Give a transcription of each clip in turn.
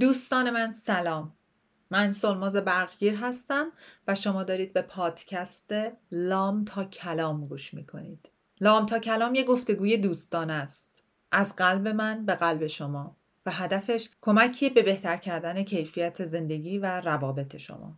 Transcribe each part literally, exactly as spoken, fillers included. دوستان من سلام، من سلماز برقگیر هستم و شما دارید به پادکست لام تا کلام گوش میکنید. لام تا کلام یک گفتگوی دوستانه است، از قلب من به قلب شما و هدفش کمکی به بهتر کردن کیفیت زندگی و روابط شما.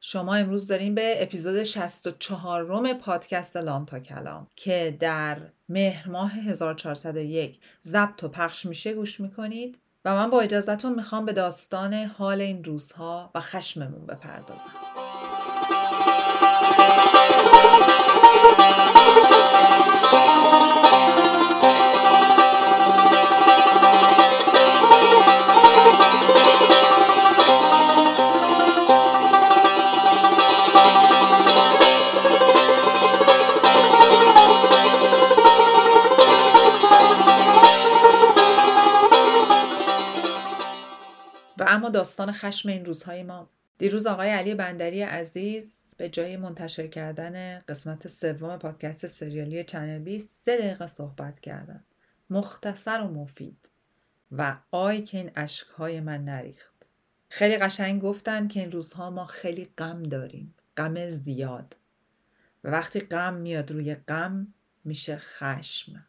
شما امروز داریم به اپیزود شصت و چهار روم پادکست لام تا کلام که در مهر ماه هزار و چهارصد و یک ضبط و پخش میشه گوش میکنید و من با اجازتون میخوام به داستان حال این روزها و خشممون بپردازم. اما داستان خشم این روزهای ما. دیروز آقای علی بندری عزیز به جای منتشر کردن قسمت سوم پادکست سریالی چنل بیست سه دقیقه صحبت کردن، مختصر و مفید، و آی که این اشکهای من نریخت. خیلی قشنگ گفتن که این روزها ما خیلی غم داریم، غم زیاد، و وقتی غم میاد روی غم میشه خشم.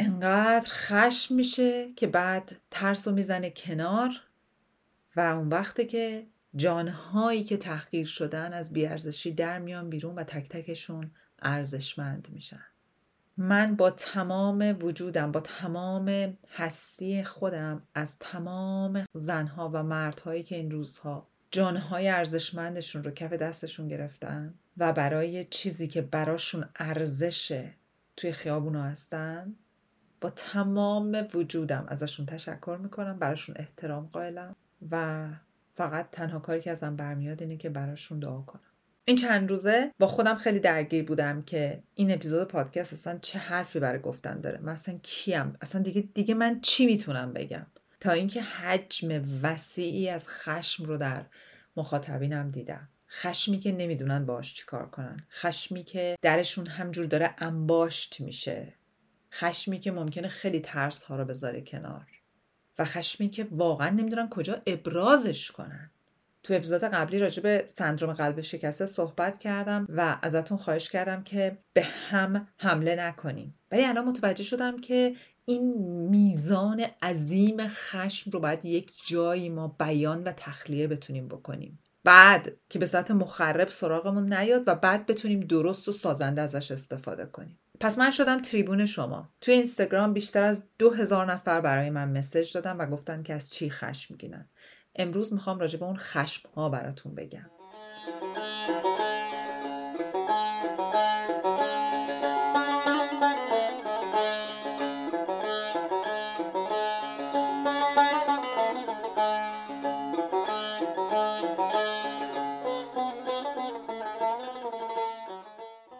انقدر خشم میشه که بعد ترسو میزنه کنار و اون وقته که جانهایی که تحقیر شدن از بیارزشی در میان بیرون و تک تکشون ارزشمند میشن. من با تمام وجودم، با تمام هستی خودم، از تمام زنها و مردهایی که این روزها جانهای ارزشمندشون رو کف دستشون گرفتن و برای چیزی که براشون ارزشه توی خیابونا هستن، با تمام وجودم ازشون تشکر میکنم، براشون احترام قائلم و فقط تنها کاری که ازم برمیاد اینه که براشون دعا کنم. این چند روزه با خودم خیلی درگیر بودم که این اپیزود پادکست اصلا چه حرفی برای گفتن داره، من اصلا کیم، اصلا دیگه دیگه من چی میتونم بگم، تا اینکه حجم وسیعی از خشم رو در مخاطبینم دیدم. خشمی که نمیدونن باش چیکار کنن، خشمی که درشون همجور داره انباشت میشه، خشمی که ممکنه خیلی ترس ها رو بذاره کنار و خشمی که واقعا نمیدونن کجا ابرازش کنن. تو اپیزود قبلی راجع به سندروم قلب شکسته صحبت کردم و ازتون خواهش کردم که به هم حمله نکنیم، ولی الان متوجه شدم که این میزان عظیم خشم رو باید یک جایی ما بیان و تخلیه بتونیم بکنیم، بعد که به سطح مخرب سراغمون نیاد و بعد بتونیم درست و سازنده ازش استفاده کنیم. پس من شدم تریبون شما. توی اینستاگرام بیشتر از دو هزار نفر برای من مسیج دادن و گفتن که از چی خشم گینن. امروز میخوام راجع به اون خشم ها براتون بگم.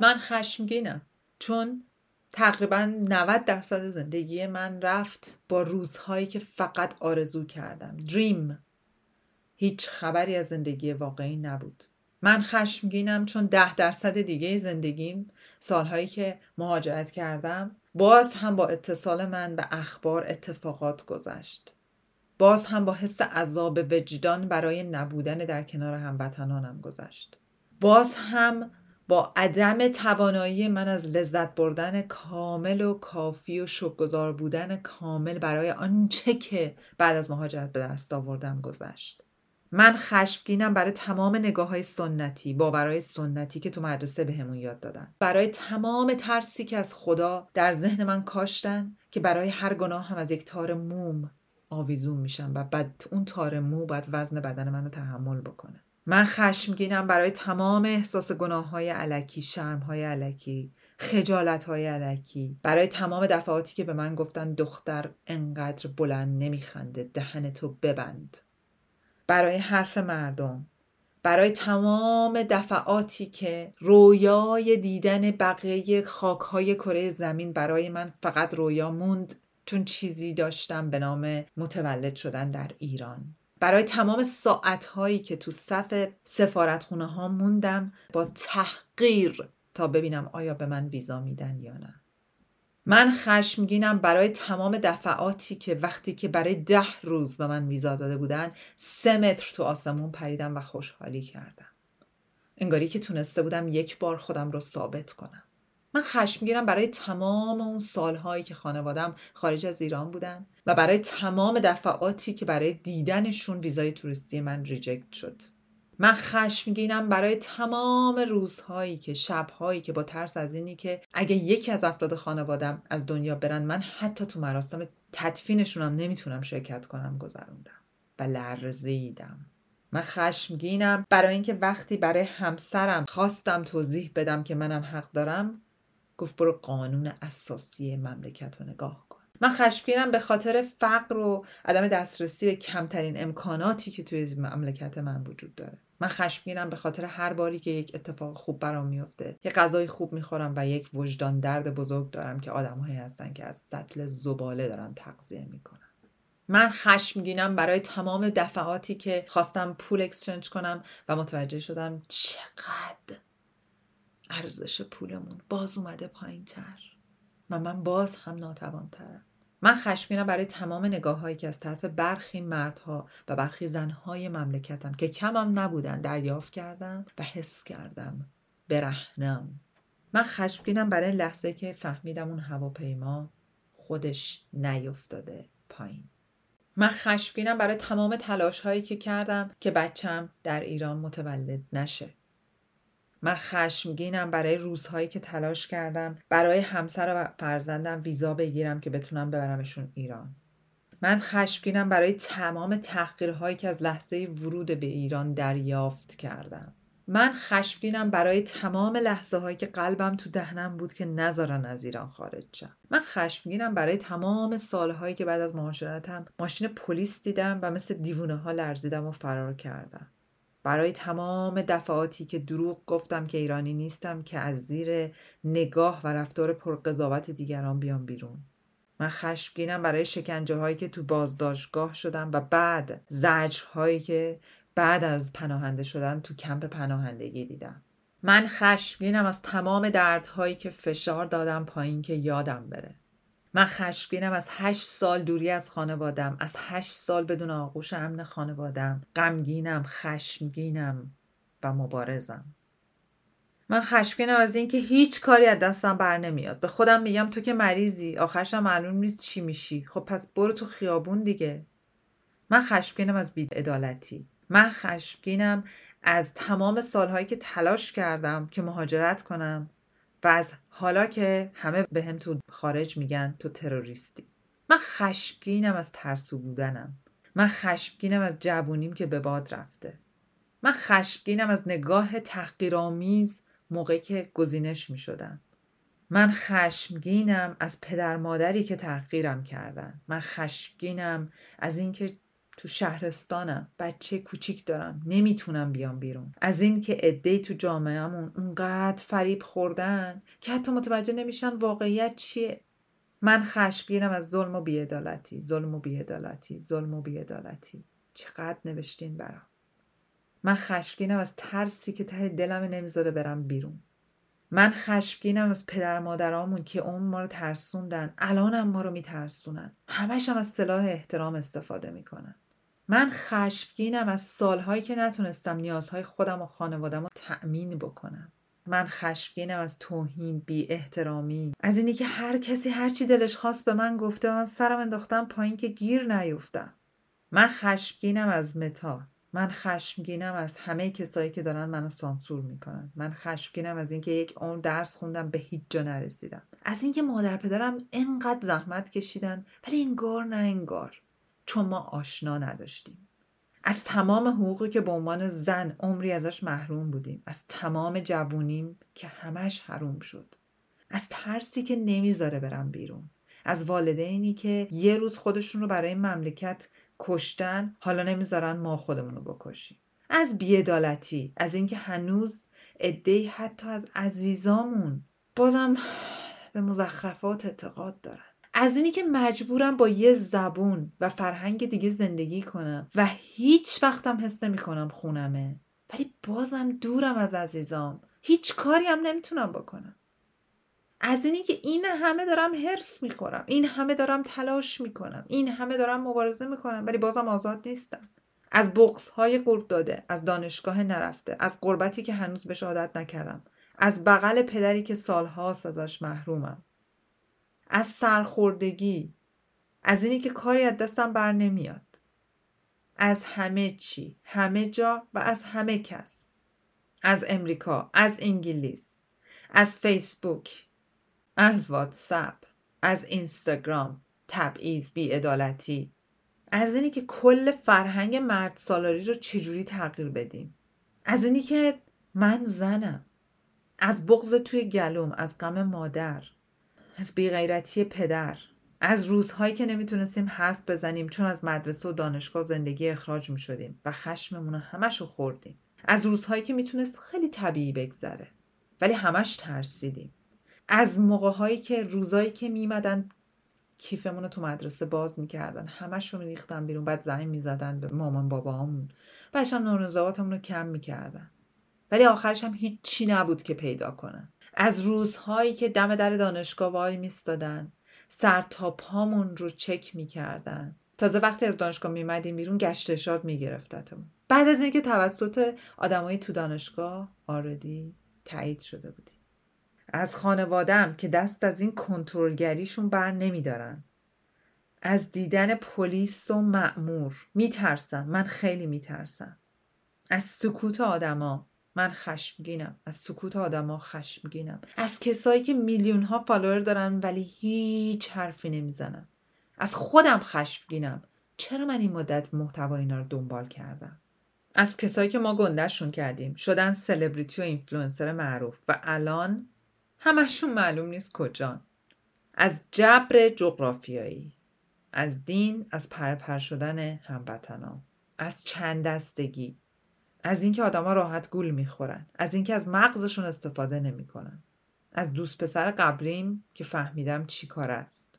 من خشمگینم چون تقریبا نود درصد زندگی من رفت با روزهایی که فقط آرزو کردم، دریم، هیچ خبری از زندگی واقعی نبود. من خشمگینم چون ده درصد دیگه زندگیم، سالهایی که مهاجرت کردم، باز هم با اتصال من به اخبار اتفاقات گذشت، باز هم با حس عذاب وجدان برای نبودن در کنار هموطنانم گذشت، باز هم با عدم توانایی من از لذت بردن کامل و کافی و شکرگزار بودن کامل برای آنچه که بعد از مهاجرت به دست آوردم گذشت. من خشمگینم برای تمام نگاه‌های سنتی، باورهای سنتی که تو مدرسه بهمون یاد دادن، برای تمام ترسی که از خدا در ذهن من کاشتن که برای هر گناه هم از یک تار موم آویزون میشم و بعد اون تار مو باید وزن بدن منو تحمل بکنه. من خشمگینم برای تمام احساس گناه‌های الکی، شرم‌های الکی، خجالت‌های الکی، برای تمام دفعاتی که به من گفتن دختر انقدر بلند نمیخنده، دهنتو ببند، برای حرف مردم، برای تمام دفعاتی که رویای دیدن بقیه خاک‌های کره زمین برای من فقط رویا موند، چون چیزی داشتم به نام متولد شدن در ایران، برای تمام ساعتهایی که تو صف سفارتخونه ها موندم با تحقیر تا ببینم آیا به من ویزا میدن یا نه. من خشمگینم برای تمام دفعاتی که وقتی که برای ده روز به من ویزا داده بودن سه متر تو آسمون پریدم و خوشحالی کردم. انگاری که تونسته بودم یک بار خودم رو ثابت کنم. من خشمگینم برای تمام اون سالهایی که خانوادم خارج از ایران بودن و برای تمام دفعاتی که برای دیدنشون ویزای توریستی من ریجکت شد. من خشمگینم برای تمام روزهایی که شبهایی که با ترس از اینی که اگه یکی از افراد خانوادم از دنیا برن من حتی تو مراسم تدفینشونم نمیتونم شرکت کنم گذروندم و لرزیدم. من خشمگینم برای اینکه وقتی برای همسرم خواستم توضیح بدم که منم حق دارم گفت برو قانون اساسی مملکت رو نگاه کن. من خشمگینم به خاطر فقر و عدم دسترسی به کمترین امکاناتی که توی مملکت من وجود داره. من خشمگینم به خاطر هر باری که یک اتفاق خوب برام میفته، یک غذای خوب میخورم و یک وجدان درد بزرگ دارم که آدم‌هایی هستن که از سطل زباله دارن تغذیه میکنن. من خشمگینم برای تمام دفعاتی که خواستم پول اکسچنج کنم و متوجه شدم چقدر ارزش پولمون باز اومده پایین‌تر. من من باز هم ناتوان‌ترم. من خشمگینم برای تمام نگاه‌هایی که از طرف برخی مردها و برخی زن‌های مملکتم که کمم نبودن دریافت کردم و حس کردم برهنم. من خشمگینم برای لحظه که فهمیدم اون هواپیما خودش نیفتاده پایین. من خشمگینم برای تمام تلاش‌هایی که کردم که بچم در ایران متولد نشه. من خشمگینم برای روزهایی که تلاش کردم برای همسر و فرزندم ویزا بگیرم که بتونم ببرمشون ایران. من خشمگینم برای تمام تحقیرهایی که از لحظه ورود به ایران دریافت کردم. من خشمگینم برای تمام لحظه هایی که قلبم تو دهنم بود که نذارن از ایران خارج شم. من خشمگینم برای تمام سالهایی که بعد از مهاجرتم ماشین پلیس دیدم و مثل دیوونه ها لرزیدم و فرار کردم. برای تمام دفعاتی که دروغ گفتم که ایرانی نیستم که از زیر نگاه و رفتار پرقضاوت دیگران بیام بیرون. من خشمگینم برای شکنجه هایی که تو بازداشتگاه شدم و بعد زجر هایی که بعد از پناهنده شدن تو کمپ پناهندگی دیدم. من خشمگینم از تمام دردهایی که فشار دادم پایین که یادم بره. من خشمگینم از هشت سال دوری از خانوادم، از هشت سال بدون آغوش امن خانوادم، غمگینم، خشمگینم و مبارزم. من خشمگینم از این که هیچ کاری از دستم بر نمیاد. به خودم میگم تو که مریضی، آخرش هم معلوم نیست چی میشی. خب پس برو تو خیابون دیگه. من خشمگینم از بی‌عدالتی. من خشمگینم از تمام سالهایی که تلاش کردم که مهاجرت کنم و از حالا که همه به هم تو خارج میگن تو تروریستی. من خشمگینم از ترسو بودنم. من خشمگینم از جوونیم که به باد رفته. من خشمگینم از نگاه تحقیرآمیز موقعی که گزینش میشدم. من خشمگینم از پدر مادری که تحقیرم کردن. من خشمگینم از اینکه تو شهرستانم بچه کوچیک دارم نمیتونم بیام بیرون، از این که عده‌ای تو جامعه‌مون اونقدر فریب خوردن که حتی متوجه نمیشن واقعیت چیه. من خشمگینم از ظلم و بی‌عدالتی، ظلم و بی‌عدالتی، ظلم و بی‌عدالتی. چقدر نوشتین برام. من خشمگینم از ترسی که ته دلم نمیذاره برم بیرون. من خشمگینم از پدر مادرامون که اون ما رو ترسوندن، الانم ما رو میترسونن، همش هم از سلاح احترام استفاده میکنن. من خشمگینم از سالهایی که نتونستم نیازهای خودم و خانوادم رو تأمین بکنم. من خشمگینم از توهین، بی احترامی، از اینی که هر کسی هر چی دلش خواست به من گفته و من سرم انداختم پایین که گیر نیفتم. من خشمگینم از متا. من خشمگینم از همه کسایی که دارن منو سانسور میکنن. من خشمگینم از اینکه یک عمر درس خوندم به هیچ جا نرسیدم. از اینکه مادر پدرم انقدر زحمت کشیدن ولی انگار نه انگار. چون ما آشنا نداشتیم. از تمام حقوقی که به عنوان زن عمری ازش محروم بودیم. از تمام جوونیم که همش حروم شد. از ترسی که نمیذاره برم بیرون. از والدینی که یه روز خودشون رو برای مملکت کشتن حالا نمیذارن ما خودمون رو بکشیم. از بی‌عدالتی، از اینکه هنوز عده‌ای حتی از عزیزامون بازم به مزخرفات اعتقاد دارن. از اینی که مجبورم با یه زبون و فرهنگ دیگه زندگی کنم و هیچ وقتم حس نمی کنم خونمه ولی بازم دورم از عزیزام، هیچ کاری هم نمیتونم بکنم. از اینی که این همه دارم هرس میخورم، این همه دارم تلاش میکنم، این همه دارم مبارزه میکنم ولی بازم آزاد نیستم. از بغض‌های قورت داده، از دانشگاه نرفته، از غربتی که هنوز بهش عادت نکردم، از بغل پدری که سالهاست ازش محرومم، از سرخوردگی، از اینی که کاری از دستم بر نمیاد، از همه چی، همه جا و از همه کس، از امریکا، از انگلیس، از فیسبوک، از واتساپ، از اینستاگرام، تبعیض، بی‌عدالتی، از اینی که کل فرهنگ مرد سالاری رو چجوری تغییر بدیم، از اینی که من زنم، از بغض توی گلوم، از غم مادر، از بی‌غیرتی پدر، از روزهایی که نمیتونستیم حرف بزنیم چون از مدرسه و دانشگاه زندگی اخراج میشدیم و خشممون رو همشو خوردیم، از روزهایی که میتونست خیلی طبیعی بگذره ولی همش ترسیدیم، از موقعهایی که روزایی که میمدن کیفمون رو تو مدرسه باز میکردن همش رو میریختن بیرون، بعد زنگ میزدن به مامان بابامون، بعدش هم نوروزواتمون رو کم میکردن ولی آخرش هم هیچی نبود که پیدا کنن، از روزهایی که دم در دانشگاه وای میستادن سر تا پامون رو چک میکردن، تازه وقتی از دانشگاه میمدیم بیرون گشت ارشاد میگرفتتمون، بعد از اینکه توسط آدمای تو دانشگاه آردی تایید شده بودی، از خانواده‌ام که دست از این کنترلگریشون بر نمیدارن، از دیدن پلیس و مأمور میترسم، من خیلی میترسم، از سکوت آدما، من خشمگینم، از سکوت آدما خشمگینم، از کسایی که میلیون ها فالوور دارن ولی هیچ حرفی نمیزنن، از خودم خشمگینم، چرا من این مدت محتوای اینا رو دنبال کردم، از کسایی که ما گنده‌شون کردیم شدن سلبریتی و اینفلوئنسر معروف و الان همشون معلوم نیست کجان، از جبر جغرافیایی، از دین، از پرپر شدن هموطنام، از چند دستگی، از اینکه آدما راحت گول میخورن، از اینکه از مغزشون استفاده نمیکنن، از دوست پسر قبلیم که فهمیدم چی کار است،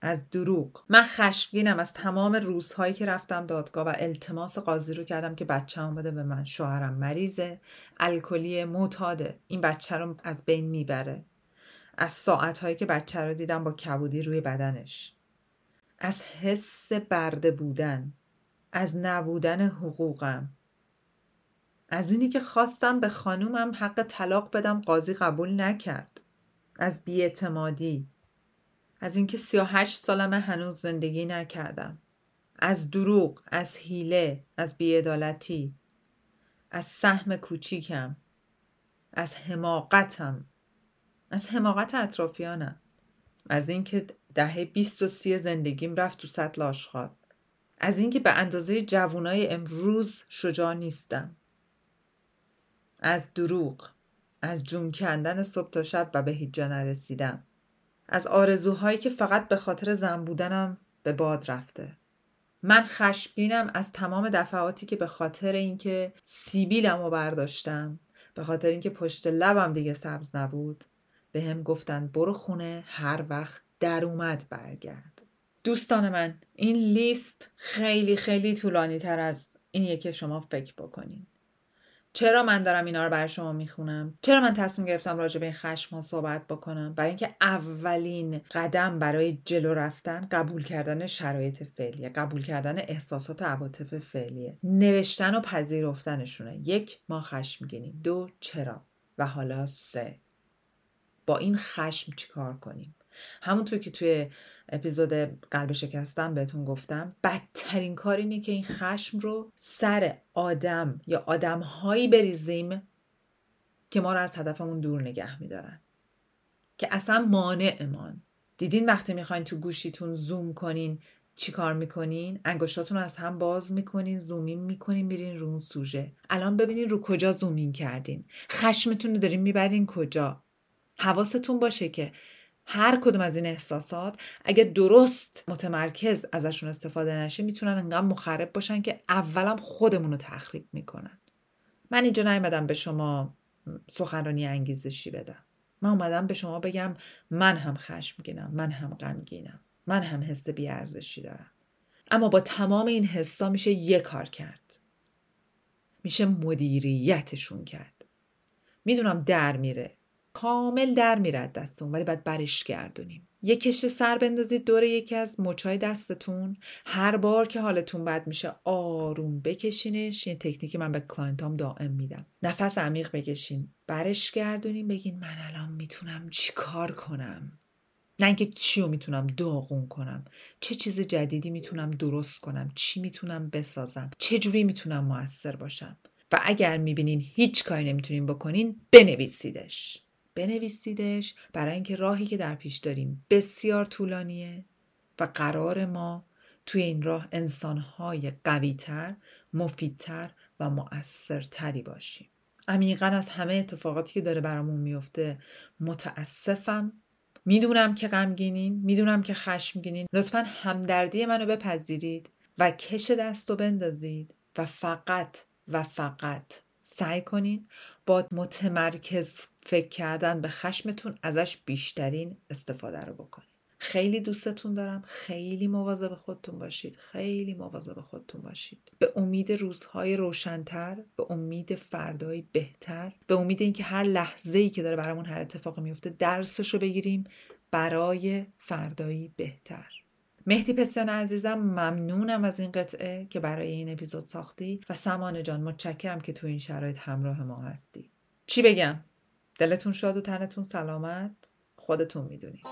از دروغ، من خشمگینم از تمام روزهایی که رفتم دادگاه و التماس قاضی رو کردم که بچه‌ام بده به من، شوهرم مریضه، الکلی معتاده، این بچه رو از بین میبره، از ساعتهایی که بچه رو دیدم با کبودی روی بدنش، از حس برده بودن، از نبودن حقوقم، از اینی که خواستم به خانومم حق طلاق بدم قاضی قبول نکرد، از بی‌اعتمادی، از اینکه سی و هشت سالمه هنوز زندگی نکردم، از دروغ، از حیله، از بی‌عدالتی، از سهم کوچیکم، از حماقتم، از حماقت اطرافیانم، از اینکه دهه بیست و سی زندگیم رفت تو سطل آشغال، از اینکه به اندازه جوانای امروز شجاع نیستم، از دروغ، از جون کندن صبح تا شب و به هیچ جا نرسیدم، از آرزوهایی که فقط به خاطر زن بودنم به باد رفته، من خشمگینم از تمام دفعاتی که به خاطر اینکه سیبیلمو برداشتم، به خاطر اینکه پشت لبم دیگه سبز نبود به هم گفتن برو خونه، هر وقت در اومد برگرد. دوستان من، این لیست خیلی خیلی طولانی تر از اینیه که شما فکر بکنین. چرا من دارم اینا رو برای شما میخونم؟ چرا من تصمیم گرفتم راجع به این خشم‌ها صحبت بکنم؟ برای اینکه اولین قدم برای جلو رفتن قبول کردن شرایط فعلیه، قبول کردن احساسات و عواطف فعلیه، نوشتن و پذیرفتنشونه. یک، ما خشمگینیم. دو، چرا؟ و حالا سه، با این خشم چیکار کنیم؟ همونطور که توی اپیزود قلب شکستم بهتون گفتم، بدترین کار اینه که این خشم رو سر آدم یا آدم‌هایی بریزیم که ما رو از هدفمون دور نگه می‌دارن، که اصلا مانعمان. دیدین وقتی میخواین تو گوشیتون زوم کنین چی کار میکنین؟ انگشتاتون رو از هم باز میکنین، زومین میکنین، میرین رو اون سوژه. الان ببینین رو کجا زومین کردین، خشمتون رو دارین میبرین کجا. حواستون باشه که هر کدوم از این احساسات اگه درست متمرکز ازشون استفاده نشه میتونن انقدر مخرب باشن که اولم خودمون رو تخریب میکنن. من اینجا نیومدم به شما سخنرانی انگیزشی بدم. من اومدم به شما بگم من هم خشمگینم، من هم غمگینم، من هم حس بی‌ارزشی دارم. اما با تمام این حسا میشه یک کار کرد. میشه مدیریتشون کرد. میدونم در میره. کامل در میرد دستون، ولی بعد برش گردونیم. یک کش سر بندازید دور یکی از مچای دستتون، هر بار که حالتون بد میشه آروم بکشینش. این تکنیکی من به کلاینتام دائم میدم. نفس عمیق بکشین، برش گردونین، بگین من الان میتونم چیکار کنم، نه اینکه چیو میتونم داغون کنم، چه چیز جدیدی میتونم درست کنم، چی میتونم بسازم، چه جوری میتونم موثر باشم. و اگر میبینین هیچ کاری نمیتونین بکنین، بنویسیدش. بنویسیدش برای اینکه راهی که در پیش داریم بسیار طولانیه و قرار ما توی این راه انسان‌های قوی‌تر، مفیدتر و مؤثرتری باشیم. عمیقاً از همه اتفاقاتی که داره برامون میفته متاسفم. میدونم که غمگینین، میدونم که خشمگینین. لطفاً همدردی منو بپذیرید و کش دستو بندازید و فقط و فقط سعی کنین با متمرکز فکر کردن به خشمتون ازش بیشترین استفاده رو بکنین. خیلی دوستتون دارم. خیلی مواظب خودتون باشید. خیلی مواظب خودتون باشید. به امید روزهای روشن‌تر، به امید فردایی بهتر، به امید اینکه هر لحظه‌ای که داره برامون هر اتفاقی میفته درسش رو بگیریم برای فردایی بهتر. مهدی پسیان عزیزم، ممنونم از این قطعه که برای این اپیزود ساختی و سمانه جان متشکرم که تو این شرایط همراه ما هستی. چی بگم؟ دلتون شاد و تنتون سلامت، خودتون میدونی.